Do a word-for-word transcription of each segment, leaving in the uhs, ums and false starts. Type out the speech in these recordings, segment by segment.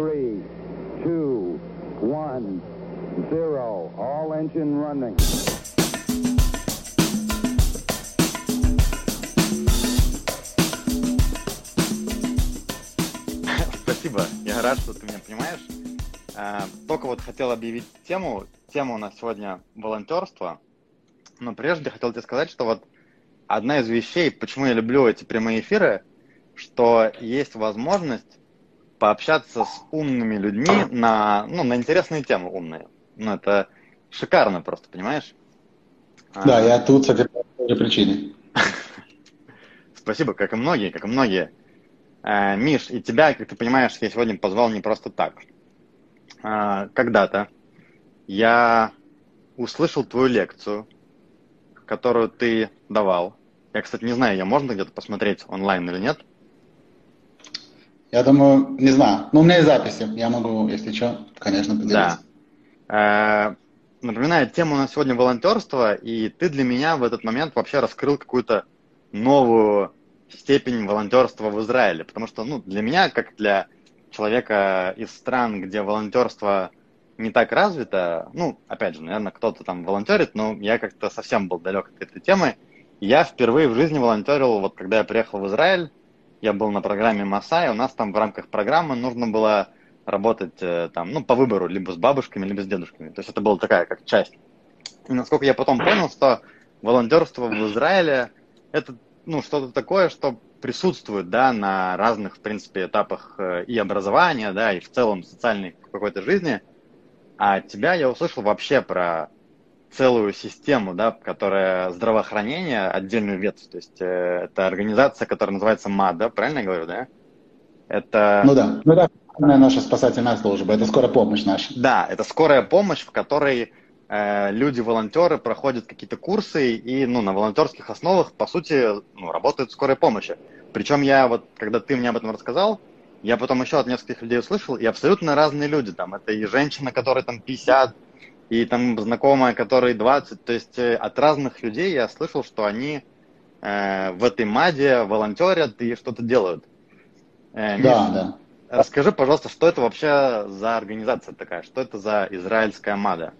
three, two, one, zero. All engine running. Спасибо, я рад, что ты меня понимаешь. Только вот хотел объявить тему. Тема у нас сегодня волонтерство. Но прежде хотел тебе сказать, что вот одна из вещей, почему я люблю эти прямые эфиры, что есть возможность пообщаться с умными людьми на, ну, на интересные темы умные. Ну, это шикарно просто, понимаешь? Да, а... я тут с этой причиной. Спасибо, как и многие, как и многие. Миш, и тебя, как ты понимаешь, я сегодня позвал не просто так. Когда-то я услышал твою лекцию, которую ты давал. Я, кстати, не знаю, ее можно где-то посмотреть онлайн или нет? Я думаю, не знаю. Но у меня есть записи. Я могу, если что, конечно, поделиться. Да. Напоминаю, тема у нас сегодня волонтерство, и ты для меня в этот момент вообще раскрыл какую-то новую степень волонтерства в Израиле. Потому что, ну, для меня, как для человека из стран, где волонтерство не так развито, ну, опять же, наверное, кто-то там волонтерит, но я как-то совсем был далек от этой темы. Я впервые в жизни волонтерил, вот когда я приехал в Израиль, я был на программе Масай, у нас там в рамках программы нужно было работать там, ну, по выбору, либо с бабушками, либо с дедушками. То есть это была такая, как часть. И насколько я потом понял, что волонтерство в Израиле – это, ну, что-то такое, что присутствует, да, на разных, в принципе, этапах и образования, да, и в целом социальной какой-то жизни. А от тебя я услышал вообще про целую систему, да, которая здравоохранение, отдельную ветвь. То есть э, это организация, которая называется МАДА, правильно я говорю, да? Это... Ну да, ну да, наша спасательная служба, это скорая помощь наша. Да, это скорая помощь, в которой э, люди-волонтеры проходят какие-то курсы и, ну, на волонтерских основах, по сути, ну, работают в скорой помощи. Причем я вот, когда ты мне об этом рассказал, я потом еще от нескольких людей услышал, и абсолютно разные люди там. Это и женщина, которая там пятьдесят, и там знакомая, которой двадцать. То есть от разных людей я слышал, что они э, в этой МАДе волонтерят и что-то делают. Э, да, Миш, да. Расскажи, пожалуйста, что это вообще за организация такая? Что это за израильская МАДа?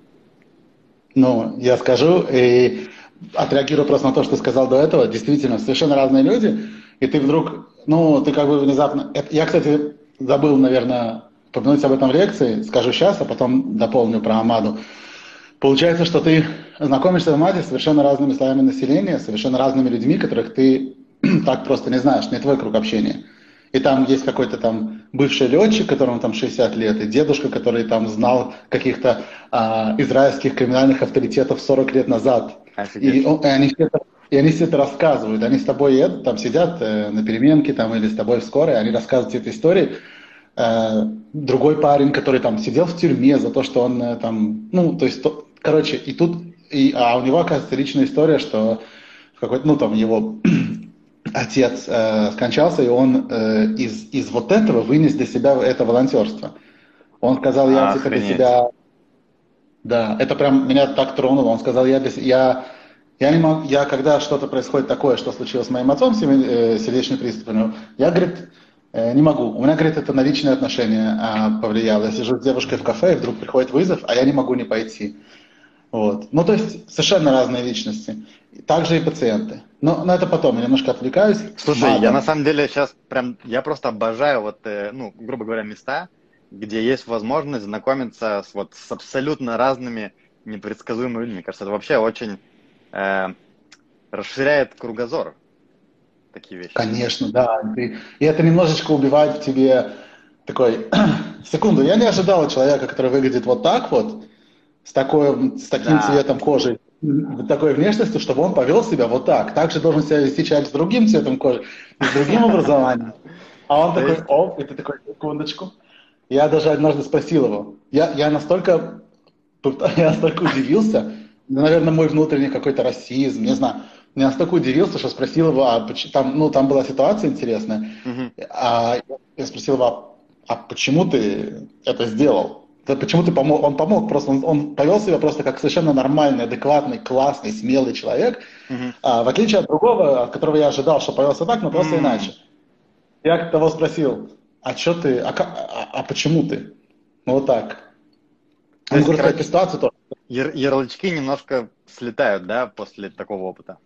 Ну, я скажу и отреагирую просто на то, что сказал до этого. Действительно, совершенно разные люди. И ты вдруг, ну, ты как бы внезапно... Я, кстати, забыл, наверное, упомянуть об этом в лекции, скажу сейчас, а потом дополню про МАДу. Получается, что ты знакомишься в МАДе с совершенно разными слоями населения, совершенно разными людьми, которых ты так просто не знаешь, не твой круг общения. И там есть какой-то там бывший летчик, которому там шестьдесят лет, и дедушка, который там знал каких-то а, израильских криминальных авторитетов сорок лет назад. И, он, и они все это... И они все это рассказывают, они с тобой едут, там сидят э, на переменке там, или с тобой в скорой, они рассказывают тебе эту историю. Э, другой парень, который там сидел в тюрьме за то, что он э, там, ну, то есть, то, короче, и тут, и, а у него, оказывается, личная история, что какой-то, ну, там его отец э, скончался, и он э, из, из вот этого вынес для себя это волонтерство. Он сказал, я типа для себя... Да, это прям меня так тронуло, он сказал, я... Для... я Я, не мог, я когда что-то происходит такое, что случилось с моим отцом, сердечный приступ, я, говорит, не могу. У меня, говорит, это на личные отношения повлияло. Я сижу с девушкой в кафе, и вдруг приходит вызов, а я не могу не пойти. Вот. Ну, то есть, совершенно разные личности. Также и пациенты. Но, но это потом, я немножко отвлекаюсь. Слушай, Мадам. Я на самом деле сейчас прям, я просто обожаю, вот, ну, грубо говоря, места, где есть возможность знакомиться с, вот, с абсолютно разными непредсказуемыми людьми. Мне кажется, это вообще очень... Э, расширяет кругозор такие вещи. Конечно, да. Ты, и это немножечко убивает в тебе такой... Секунду, я не ожидал человека, который выглядит вот так вот, с, такой, с таким да. цветом кожи, такой внешностью, чтобы он повел себя вот так. Также должен себя вести человек с другим цветом кожи, с другим образованием. А он такой, оп, и ты такой, секундочку. Я даже однажды спросил его. Я, я настолько... Я настолько удивился... Наверное, мой внутренний какой-то расизм, не знаю. Я настолько удивился, что спросил его, а там, ну, там была ситуация интересная. Uh-huh. А я спросил его, а почему ты это сделал? Да почему ты помог? Он помог, просто он, он повел себя просто как совершенно нормальный, адекватный, классный, смелый человек, uh-huh. а, в отличие от другого, от которого я ожидал, что повелся так, но просто uh-huh. иначе. Я того спросил, а что ты, а, а, а почему ты? Ну вот так. Он говорит, такая ситуация тоже. Ярлычки немножко слетают, да, после такого опыта?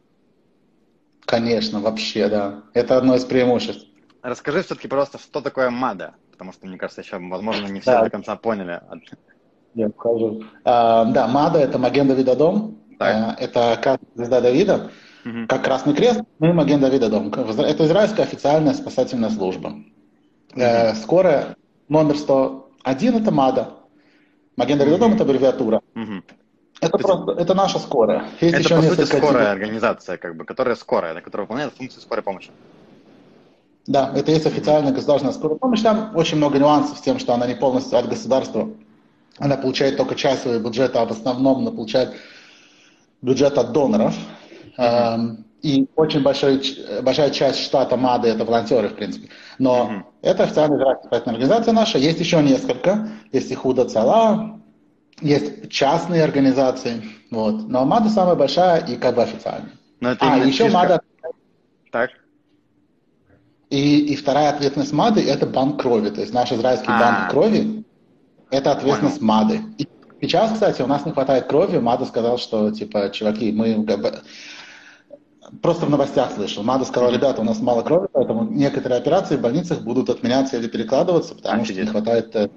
Конечно, вообще, да. Это одно из преимуществ. Расскажи все-таки просто, что такое мада, потому что, мне кажется, еще, возможно, не все да. до конца поняли. Я покажу. А, да, мада – это Маген Давид Адом, а, это звезда Давида, угу. как Красный Крест, ну и Маген Давид Адом. Это израильская официальная спасательная служба. Угу. А, скорая номер сто один – это мада. Маген Давид Адом – это аббревиатура. Угу. Это, есть, просто, это наша скорая. Есть это, еще по сути, скорая типов. Организация, как бы, которая скорая, которая выполняет функции скорой помощи. Да, это есть официальная государственная скорая помощь. Там очень много нюансов с тем, что она не полностью от государства. Она получает только часть своего бюджета, а в основном она получает бюджет от доноров. Mm-hmm. И очень большая, большая часть штата МАДы – это волонтеры, в принципе. Но mm-hmm. это официальная государственная организация наша. Есть еще несколько. Есть и Худо ЦАЛА, есть частные организации. Вот. Но МАДа самая большая и как бы официальная. Но это а, еще фишка. МАДа… Так. И, и вторая ответственность МАДы – это банк крови. То есть наш израильский А-а-а. банк крови – это ответственность Понял. МАДы. И сейчас, кстати, у нас не хватает крови. МАДа сказал, что, типа, чуваки, мы как бы… Просто в новостях слышал. МАДа сказала, ребята, у нас мало крови, поэтому некоторые операции в больницах будут отменяться или перекладываться, потому Офигеть. что не хватает…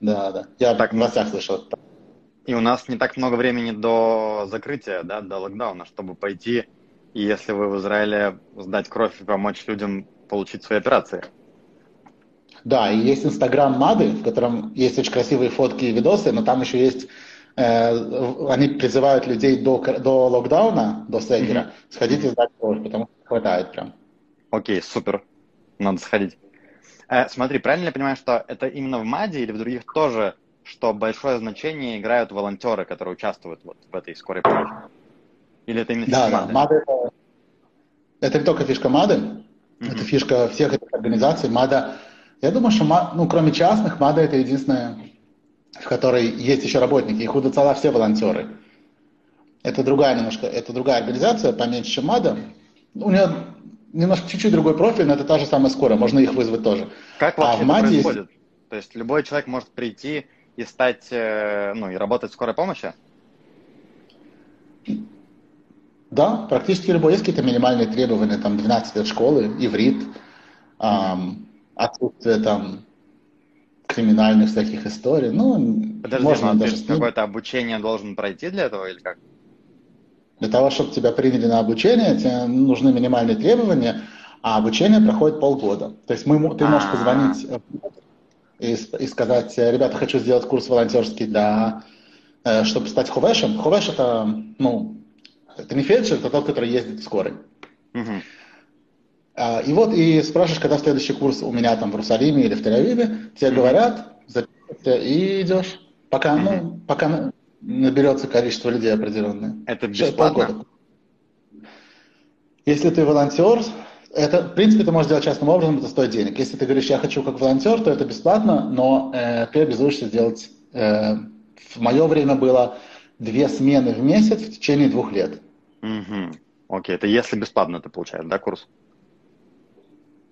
Да, да. Я так в новостях слышал. И у нас не так много времени до закрытия, да, до локдауна, чтобы пойти, и если вы в Израиле, сдать кровь и помочь людям… получить свои операции. Да, и есть Instagram МАДы, в котором есть очень красивые фотки и видосы, но там еще есть, э, они призывают людей до, до локдауна, до сегера, mm-hmm. сходить и сдать кровь, потому что хватает прям. Окей, супер, надо сходить. Э, смотри, правильно я понимаю, что это именно в МАДе или в других тоже, что большое значение играют волонтеры, которые участвуют вот в этой скорой помощи? Или это именно да, фишка да, МАДы? Это, это не только фишка МАДы. Mm-hmm. Это фишка всех этих организаций. МАДА, я думаю, что, МАДА, ну, кроме частных, МАДА это единственная, в которой есть еще работники. И Худо ЦАЛА все волонтеры. Это другая немножко, это другая организация, поменьше, чем МАДА. У нее немножко чуть-чуть другой профиль, но это та же самая скорая, можно их вызвать тоже. Как вообще а это МАДА происходит? Есть... То есть любой человек может прийти и стать, ну, и работать в скорой помощи? Да, практически любой. Есть какие-то минимальные требования, там, двенадцать лет школы, иврит, эм, отсутствие, там, криминальных всяких историй, ну, Подожди, можно ну, даже... Подожди, какое-то обучение должен пройти для этого, или как? Для того, чтобы тебя приняли на обучение, тебе нужны минимальные требования, а обучение проходит полгода. То есть мы, ты можешь А-а-а. позвонить и, и сказать, ребята, хочу сделать курс волонтерский, для, чтобы стать ховешем. Ховеш – это, ну... Это не фельдшер, это тот, который ездит в скорой. Uh-huh. А, и вот, и спрашиваешь, когда следующий курс у меня там в Иерусалиме или в Тель-Авиве, тебе uh-huh. говорят, запишешься и идешь, пока, uh-huh. ну, пока наберется количество людей определенное. Это бесплатно? Если ты волонтер, это, в принципе, ты можешь делать частным образом, это стоит денег. Если ты говоришь, я хочу как волонтер, то это бесплатно, но э, ты обязуешься делать, э, в мое время было... Две смены в месяц в течение двух лет. Угу. Окей, это если бесплатно ты получаешь, да, курс?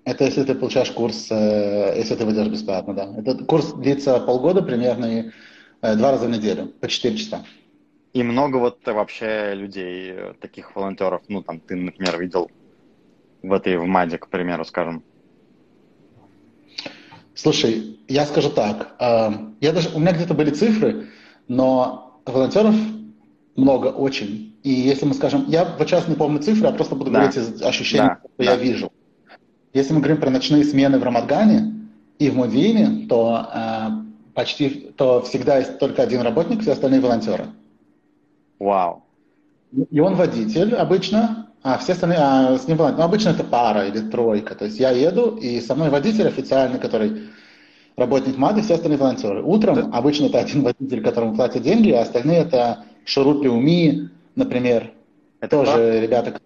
Это если ты получаешь курс, э, если ты выйдешь бесплатно, да. Этот курс длится полгода примерно и э, два раза в неделю, по четыре часа. И много вот вообще людей, таких волонтеров, ну там ты, например, видел в этой в МАДе, к примеру, скажем? Слушай, я скажу так, э, я даже, у меня где-то были цифры, но... Волонтеров много, очень. И если мы скажем, я вот сейчас не помню цифры, я просто буду да. говорить из ощущений, да. что да. я вижу. Если мы говорим про ночные смены в Рамат-Гане и в Мудвине, то э, почти, то всегда есть только один работник, все остальные волонтеры. Вау. И он водитель обычно, а все остальные, а с ним волонтеры. Ну, обычно это пара или тройка. То есть я еду, и со мной водитель официальный, который... Работник МАДы, все остальные волонтеры. Утром да. обычно это один водитель, которому платят деньги, а остальные это Шурут Леуми, например. Это тоже пар? ребята,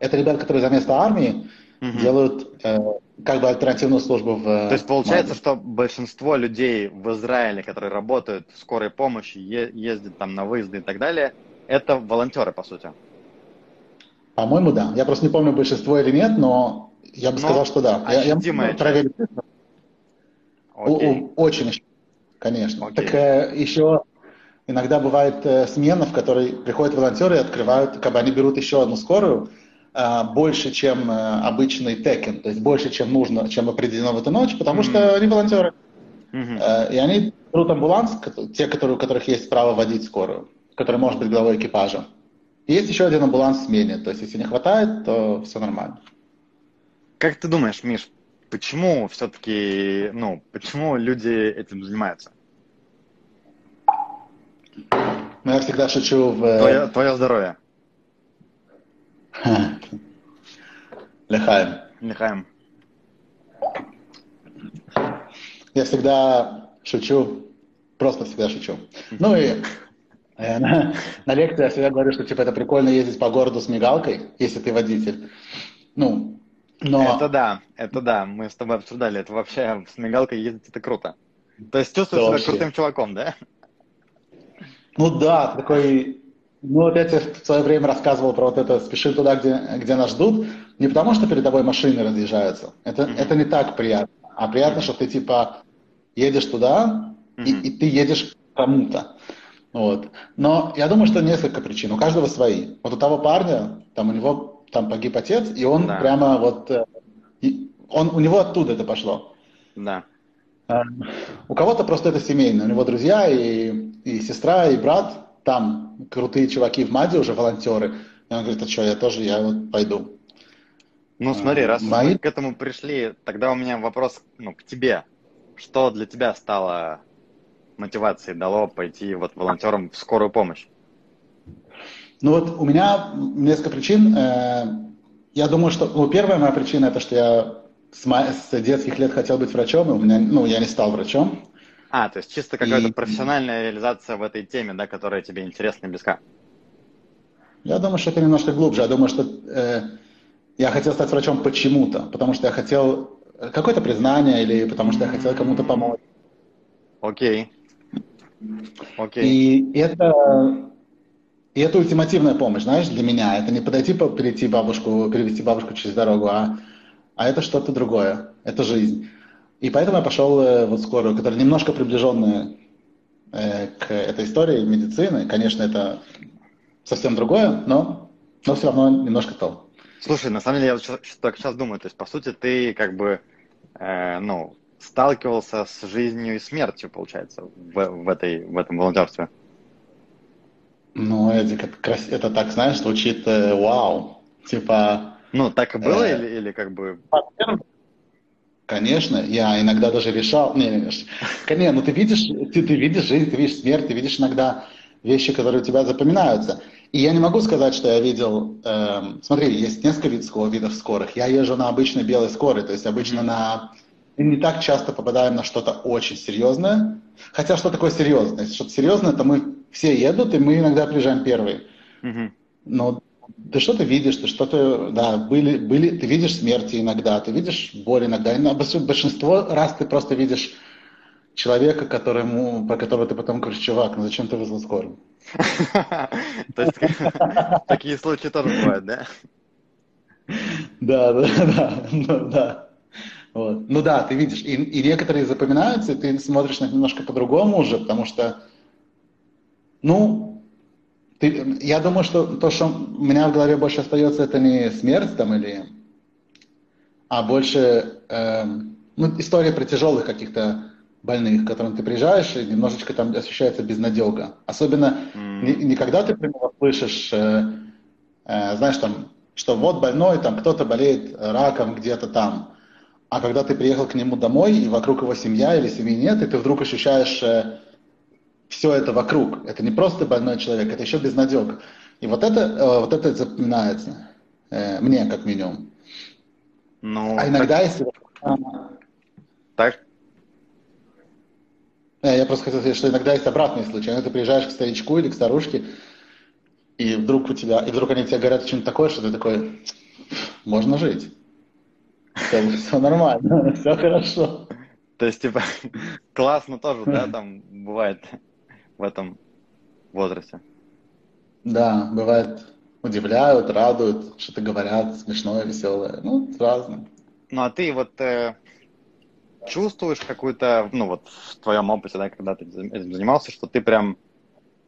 это ребята, которые за место армии угу. делают э, как бы альтернативную службу в То есть получается, МАДе. Что большинство людей в Израиле, которые работают в скорой помощи, е- ездят там на выезды и так далее, это волонтеры, по сути. По-моему, да. Я просто не помню, большинство или нет, но я бы но сказал, что да. Я, я проверил. Окей. Очень, конечно. Окей. Так э, еще иногда бывает э, смена, в которой приходят волонтеры и открывают, как бы они берут еще одну скорую, э, больше, чем э, обычный текен, то есть больше, чем нужно, чем определено в эту ночь, потому mm-hmm. что они волонтеры. Mm-hmm. Э, и они берут амбуланс, те, которые, у которых есть право водить скорую, который может быть главой экипажа. И есть еще один амбуланс в смене, то есть если не хватает, то все нормально. Как ты думаешь, Миш, почему все-таки, ну, почему люди этим занимаются? Ну, я всегда шучу в... Твое, твое здоровье. Лехаем. Лехаем. Я всегда шучу, просто всегда шучу. Ну и на, на лекции я всегда говорю, что типа это прикольно ездить по городу с мигалкой, если ты водитель. Ну, но... Это да, это да, мы с тобой обсуждали, это вообще с мигалкой ездить это круто. То есть чувствуешь себя крутым чуваком, да? Ну да, такой... Ну вот я тебе в свое время рассказывал про вот это «спешим туда, где, где нас ждут». Не потому, что перед тобой машины разъезжаются. Это, mm-hmm. это не так приятно. А приятно, mm-hmm. что ты типа едешь туда, mm-hmm. и, и ты едешь к кому-то. Вот. Но я думаю, что несколько причин. У каждого свои. Вот у того парня, там у него там погиб отец, и он да. прямо вот... Он, у него оттуда это пошло. Да. У кого-то просто это семейное. У него друзья и, и сестра, и брат. Там крутые чуваки в МАДе уже, волонтеры. И он говорит, а что, я тоже, я вот пойду. Ну смотри, раз Мои... мы к этому пришли, тогда у меня вопрос ну, к тебе. Что для тебя стало мотивацией, дало пойти вот волонтером в скорую помощь? Ну вот у меня несколько причин. Я думаю, что ну, первая моя причина, это что я с, мо... с детских лет хотел быть врачом, и у меня, ну, я не стал врачом. А, то есть чисто какая-то и... профессиональная реализация в этой теме, да, которая тебе интересна и близка? Я думаю, что это немножко глубже. Я думаю, что э, я хотел стать врачом почему-то, потому что я хотел какое-то признание или потому что я хотел кому-то помочь. Окей. Окей. И это, и это ультимативная помощь, знаешь, для меня. Это не подойти, перейти бабушку, перевести бабушку через дорогу, а, а это что-то другое. Это жизнь. И поэтому я пошел вот скорую, которая немножко приближенная э, к этой истории медицины. Конечно, это совсем другое, но, но все равно немножко то. Слушай, на самом деле, я вот сейчас, так сейчас думаю, то есть, по сути, ты как бы, э, ну, сталкивался с жизнью и смертью, получается, в, в, этой, в этом волонтерстве. Ну, Эдик, это, крас... это так, знаешь, звучит э, вау. Типа... Ну, так и было э... или, или как бы... Конечно, я иногда даже решал, не, не, конечно, ну ты видишь, ты, ты видишь жизнь, ты видишь смерть, ты видишь иногда вещи, которые у тебя запоминаются. И я не могу сказать, что я видел, эм, смотри, есть несколько видов скорых, я езжу на обычной белой скорой, то есть обычно на, не так часто попадаем на что-то очень серьезное, хотя что такое серьезное? Если что-то серьезное, то мы все едут, и мы иногда приезжаем первые. Mm-hmm. Но... Ты что-то видишь, ты что-то, да, были, были, ты видишь смерти иногда, ты видишь боль иногда. И большинство раз ты просто видишь человека, которому, про которого ты потом говоришь, чувак, ну зачем ты вызвал скорую? То есть такие случаи тоже бывают, да? Да, да, да, да. Ну да, ты видишь, и некоторые запоминаются, и ты смотришь на них немножко по-другому уже, потому что, ну... Ты, я думаю, что то, что у меня в голове больше остается, это не смерть там или... А больше э, ну, история про тяжелых каких-то больных, к которым ты приезжаешь, и немножечко там ощущается безнадега. Особенно mm. не, не когда ты прямо слышишь, э, э, знаешь, там, что вот больной, там кто-то болеет раком где-то там. А когда ты приехал к нему домой, и вокруг его семья или семьи нет, и ты вдруг ощущаешь... Э, все это вокруг. Это не просто больной человек, это еще безнадега. И вот это, вот это запоминается. Мне, как минимум. Ну, а иногда, так... если... Так? Я просто хотел сказать, что иногда есть обратные случаи. Когда ты приезжаешь к старичку или к старушке, и вдруг у тебя, и вдруг они тебе говорят что-нибудь такое, что ты такой, можно жить. Все, все нормально, все хорошо. То есть, типа, классно тоже, да, там бывает... в этом возрасте. Да, бывает удивляют, радуют, что-то говорят, смешное, веселое, ну, разное. Ну, а ты вот э, чувствуешь какую-то, ну вот в твоем опыте, да, когда ты этим занимался, что ты прям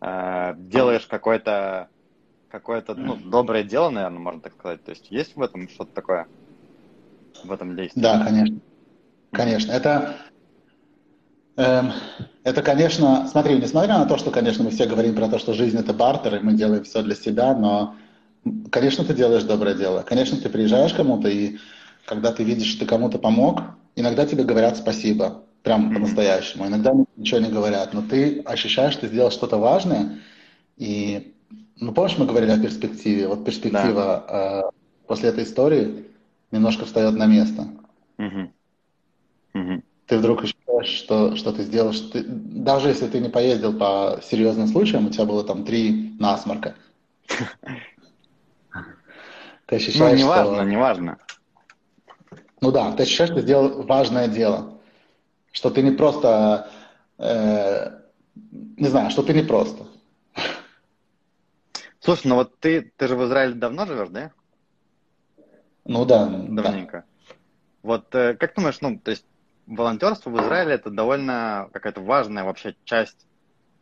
э, делаешь какое-то, какое-то, ну, доброе дело, наверное, можно так сказать. То есть есть в этом что-то такое, в этом действии? Да, конечно. Конечно. Это, э, это, конечно, смотри, несмотря на то, что, конечно, мы все говорим про то, что жизнь — это бартер, и мы делаем все для себя, но, конечно, ты делаешь доброе дело. Конечно, ты приезжаешь к кому-то, и когда ты видишь, что ты кому-то помог, иногда тебе говорят спасибо, прям mm-hmm. по-настоящему. Иногда ничего не говорят, но ты ощущаешь, что ты сделал что-то важное. И, ну, помнишь, мы говорили о перспективе? Вот перспектива да. э, после этой истории немножко встает на место. Mm-hmm. Mm-hmm. Ты вдруг ощущаешь, что, что ты сделал, что ты... даже если ты не поездил по серьезным случаям, у тебя было там три насморка. Ты ощущаешь, ну, не важно, что... не важно. Ну да, ты ощущаешь, что ты сделал важное дело. Что ты не просто... Э, не знаю, что ты не просто. Слушай, ну вот ты, ты же в Израиле давно живешь, да? Ну да. Давненько. Да. Вот э, как думаешь, ну, то есть волонтерство в Израиле — это довольно какая-то важная вообще часть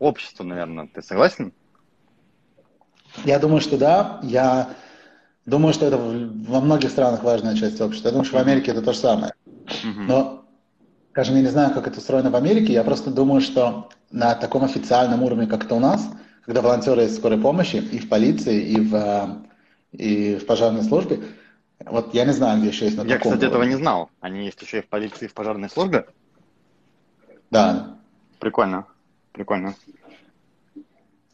общества, наверное. Ты согласен? Я думаю, что да. Я... Думаю, что это во многих странах важная часть общества. Я думаю, что в Америке это то же самое. Mm-hmm. Но, скажем, я не знаю, как это устроено в Америке, я просто думаю, что на таком официальном уровне, как это у нас, когда волонтеры из скорой помощи, и в полиции, и в, и в пожарной службе, вот я не знаю, где еще есть на таком Я, кстати, уровне. Этого не знал. Они есть еще и в полиции, и в пожарной службе? Да. Прикольно. Прикольно.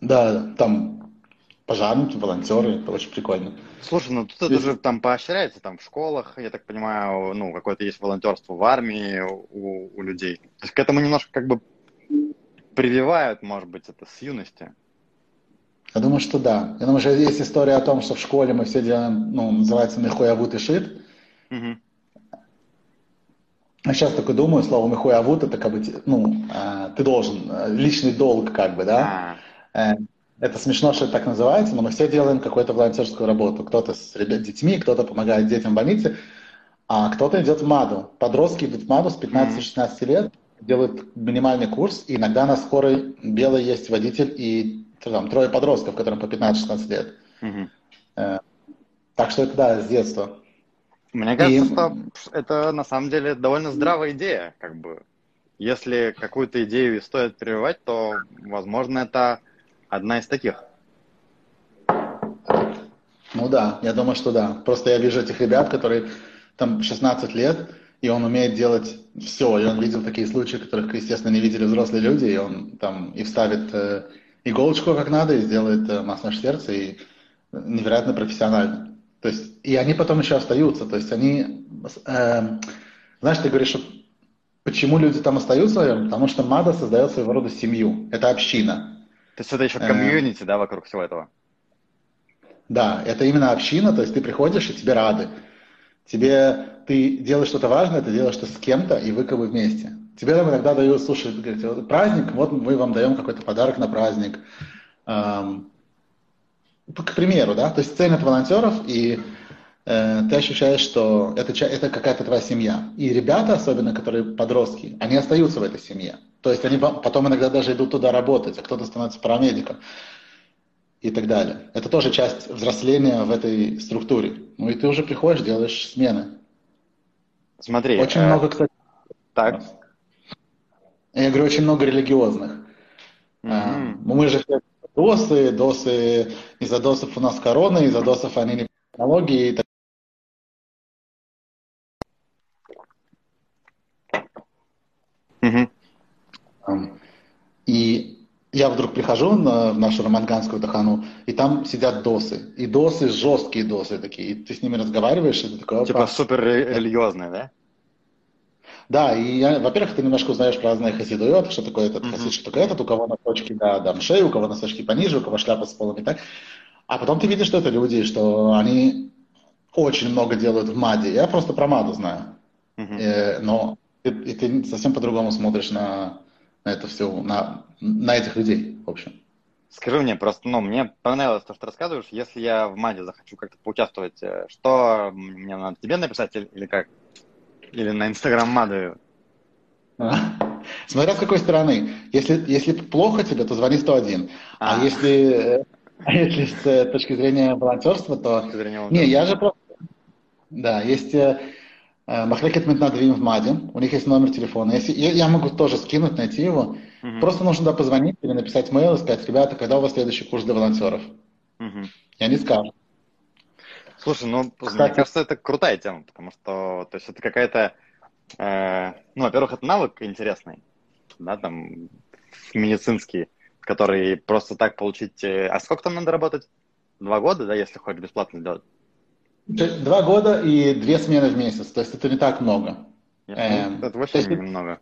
Да, там... Пожарники, волонтеры, это очень прикольно. Слушай, ну тут и... это же там поощряется, там в школах, я так понимаю, ну, какое-то есть волонтерство в армии у, у людей. То есть к этому немножко как бы прививают, может быть, это с юности. Я думаю, что да. Я думаю, что есть история о том, что в школе мы все делаем, ну, называется «Михой авут и шит». Угу. Я сейчас только думаю, слово «Михой авут» — это как бы, ну, ты должен, личный долг как бы, да? А. Это смешно, что это так называется, но мы все делаем какую-то волонтерскую работу. Кто-то с ребят, детьми, кто-то помогает детям в больнице, а кто-то идет в МАДу. Подростки идут в МАДу с пятнадцати-шестнадцати лет, делают минимальный курс, и иногда на скорой белой есть водитель и там, трое подростков, которым по пятнадцать-шестнадцать лет. Угу. Так что это, да, с детства. Мне кажется, и... что это на самом деле довольно здравая идея. Как бы. Если какую-то идею стоит прививать, то, возможно, это... Одна из таких. Ну да, я думаю, что да. Просто я вижу этих ребят, которые там шестнадцать лет, и он умеет делать все. И он видел такие случаи, которых, естественно, не видели взрослые люди. И он там и вставит э, иголочку как надо, и сделает э, массаж сердца, и невероятно профессионально. То есть, и они потом еще остаются. То есть они... Э, знаешь, ты говоришь, что почему люди там остаются? Потому что МАДА создает своего рода семью. Это община. То есть это еще комьюнити, да, вокруг всего этого? Да, это именно община, то есть ты приходишь, и тебе рады. Тебе, ты делаешь что-то важное, ты делаешь что-то с кем-то, и вы как бы вместе. Тебе там иногда дают, слушай, говорите, вот праздник, вот мы вам даем какой-то подарок на праздник. Эм, к примеру, да, то есть ценят волонтеров, и э, ты ощущаешь, что это, это какая-то твоя семья. И ребята, особенно, которые подростки, они остаются в этой семье. То есть они потом иногда даже идут туда работать, а кто-то становится парамедиком и так далее. Это тоже часть взросления в этой структуре. Ну и ты уже приходишь, делаешь смены. Смотри. Очень э... много, кстати. Так. Я говорю, очень много религиозных. Mm-hmm. Мы же все досы, досы, из-за досов у нас корона, из-за досов они не налоги и так далее. И я вдруг прихожу на, в нашу рамат-ганскую тахану, и там сидят досы. И досы, жесткие досы такие. И ты с ними разговариваешь, и ты такой... Типа супер религиозные, да? Да, и, я, во-первых, ты немножко узнаешь про разные хасидует, что такое этот mm-hmm. хасид, что такое этот, у кого носочки да, там шеи, у кого носочки пониже, у кого шляпа с полом и так. А потом ты видишь, что это люди, что они очень много делают в МАДе. Я просто про МАДу знаю. Mm-hmm. Э, но и, и ты совсем по-другому смотришь на... на это все, на, на этих людей, в общем. Скажи мне, просто, ну, мне понравилось то, что ты рассказываешь. Если я в МАДе захочу как-то поучаствовать, что мне надо тебе написать или, или как? Или на Instagram МАДу Смотря с какой стороны. Если, если плохо тебе, то звони сто один. А, а если, если с точки зрения волонтерства, то... С точки зрения волонтерства. Не, я же просто... Да, есть Махлекет Меднадвим в Маде, у них есть номер телефона. Если, я, я могу тоже скинуть, найти его. Uh-huh. Просто нужно туда позвонить или написать мейл и сказать: ребята, когда у вас следующий курс для волонтеров? Uh-huh. И они скажут. Слушай, ну, кстати, мне кажется, это крутая тема, потому что, то есть, это какая-то... Э, ну, во-первых, это навык интересный, да, там, медицинский, который просто так получить... А сколько там надо работать? Два года, да, если хоть бесплатно делать? Два года и две смены в месяц, то есть это не так много. Нет, это вообще есть, немного.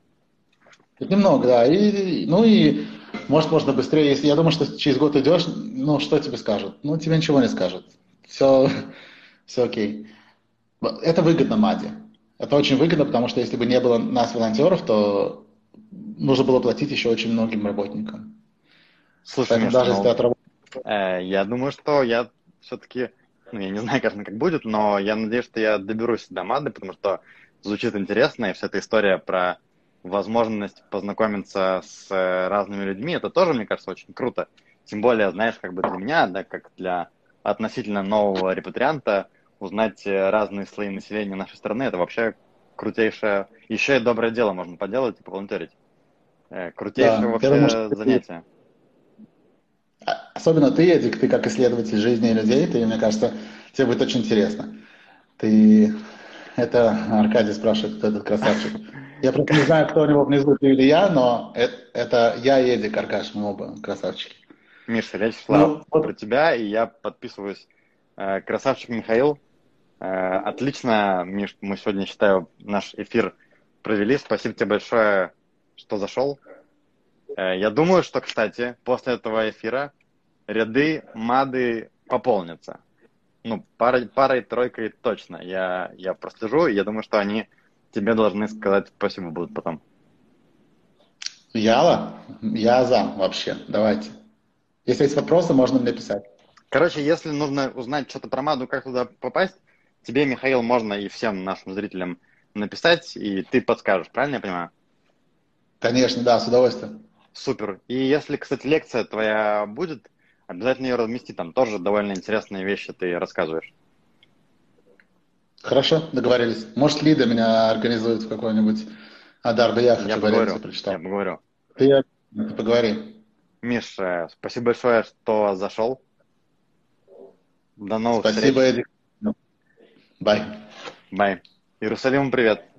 Это немного, да. И, ну и, может, можно быстрее. Если, я думаю, что через год идешь, ну, что тебе скажут? Ну, тебе ничего не скажут. Все, все окей. Это выгодно Маде. Это очень выгодно, потому что если бы не было нас, волонтеров, то нужно было платить еще очень многим работникам. Слушай, Миш, даже если отработал... э, я думаю, что я все-таки... Ну, я не знаю, конечно, как будет, но я надеюсь, что я доберусь до Мады, потому что звучит интересно, и вся эта история про возможность познакомиться с разными людьми, это тоже, мне кажется, очень круто. Тем более, знаешь, как бы для меня, да, как для относительно нового репатрианта, узнать разные слои населения нашей страны, это вообще крутейшее, еще и доброе дело можно поделать и поволонтерить. Крутейшее, да, вообще думаю, занятие. Особенно ты, Эдик, ты как исследователь жизни людей, ты, мне кажется, тебе будет очень интересно. Ты... Это Аркадий спрашивает, кто этот красавчик. Я просто не знаю, кто у него внизу, ты или я, но это я и Эдик, Аркаш, мы оба красавчики. Миша, речь шла ну, про вот... тебя, и я подписываюсь. Красавчик Михаил, отлично, Миш, мы сегодня, считаю, наш эфир провели. Спасибо тебе большое, что зашел. Я думаю, что, кстати, после этого эфира ряды Мады пополнятся. Ну, парой, парой тройкой точно. Я, я прослежу, и я думаю, что они тебе должны сказать спасибо будут потом. Яла? Я за вообще. Давайте. Если есть вопросы, можно мне писать. Короче, если нужно узнать что-то про Маду, как туда попасть, тебе, Михаил, можно и всем нашим зрителям написать, и ты подскажешь. Правильно я понимаю? Конечно, да, с удовольствием. Супер. И если, кстати, лекция твоя будет, обязательно ее размести. Там тоже довольно интересные вещи ты рассказываешь. Хорошо, договорились. Может, Лида меня организует в какой-нибудь Адар Баях. Я поговорю. Прочитал. Я поговорю. Ты, ты поговори. Миш, спасибо большое, что зашел. До новых спасибо, встреч. Спасибо, Эдик. Бай. Бай. Иерусалиму привет.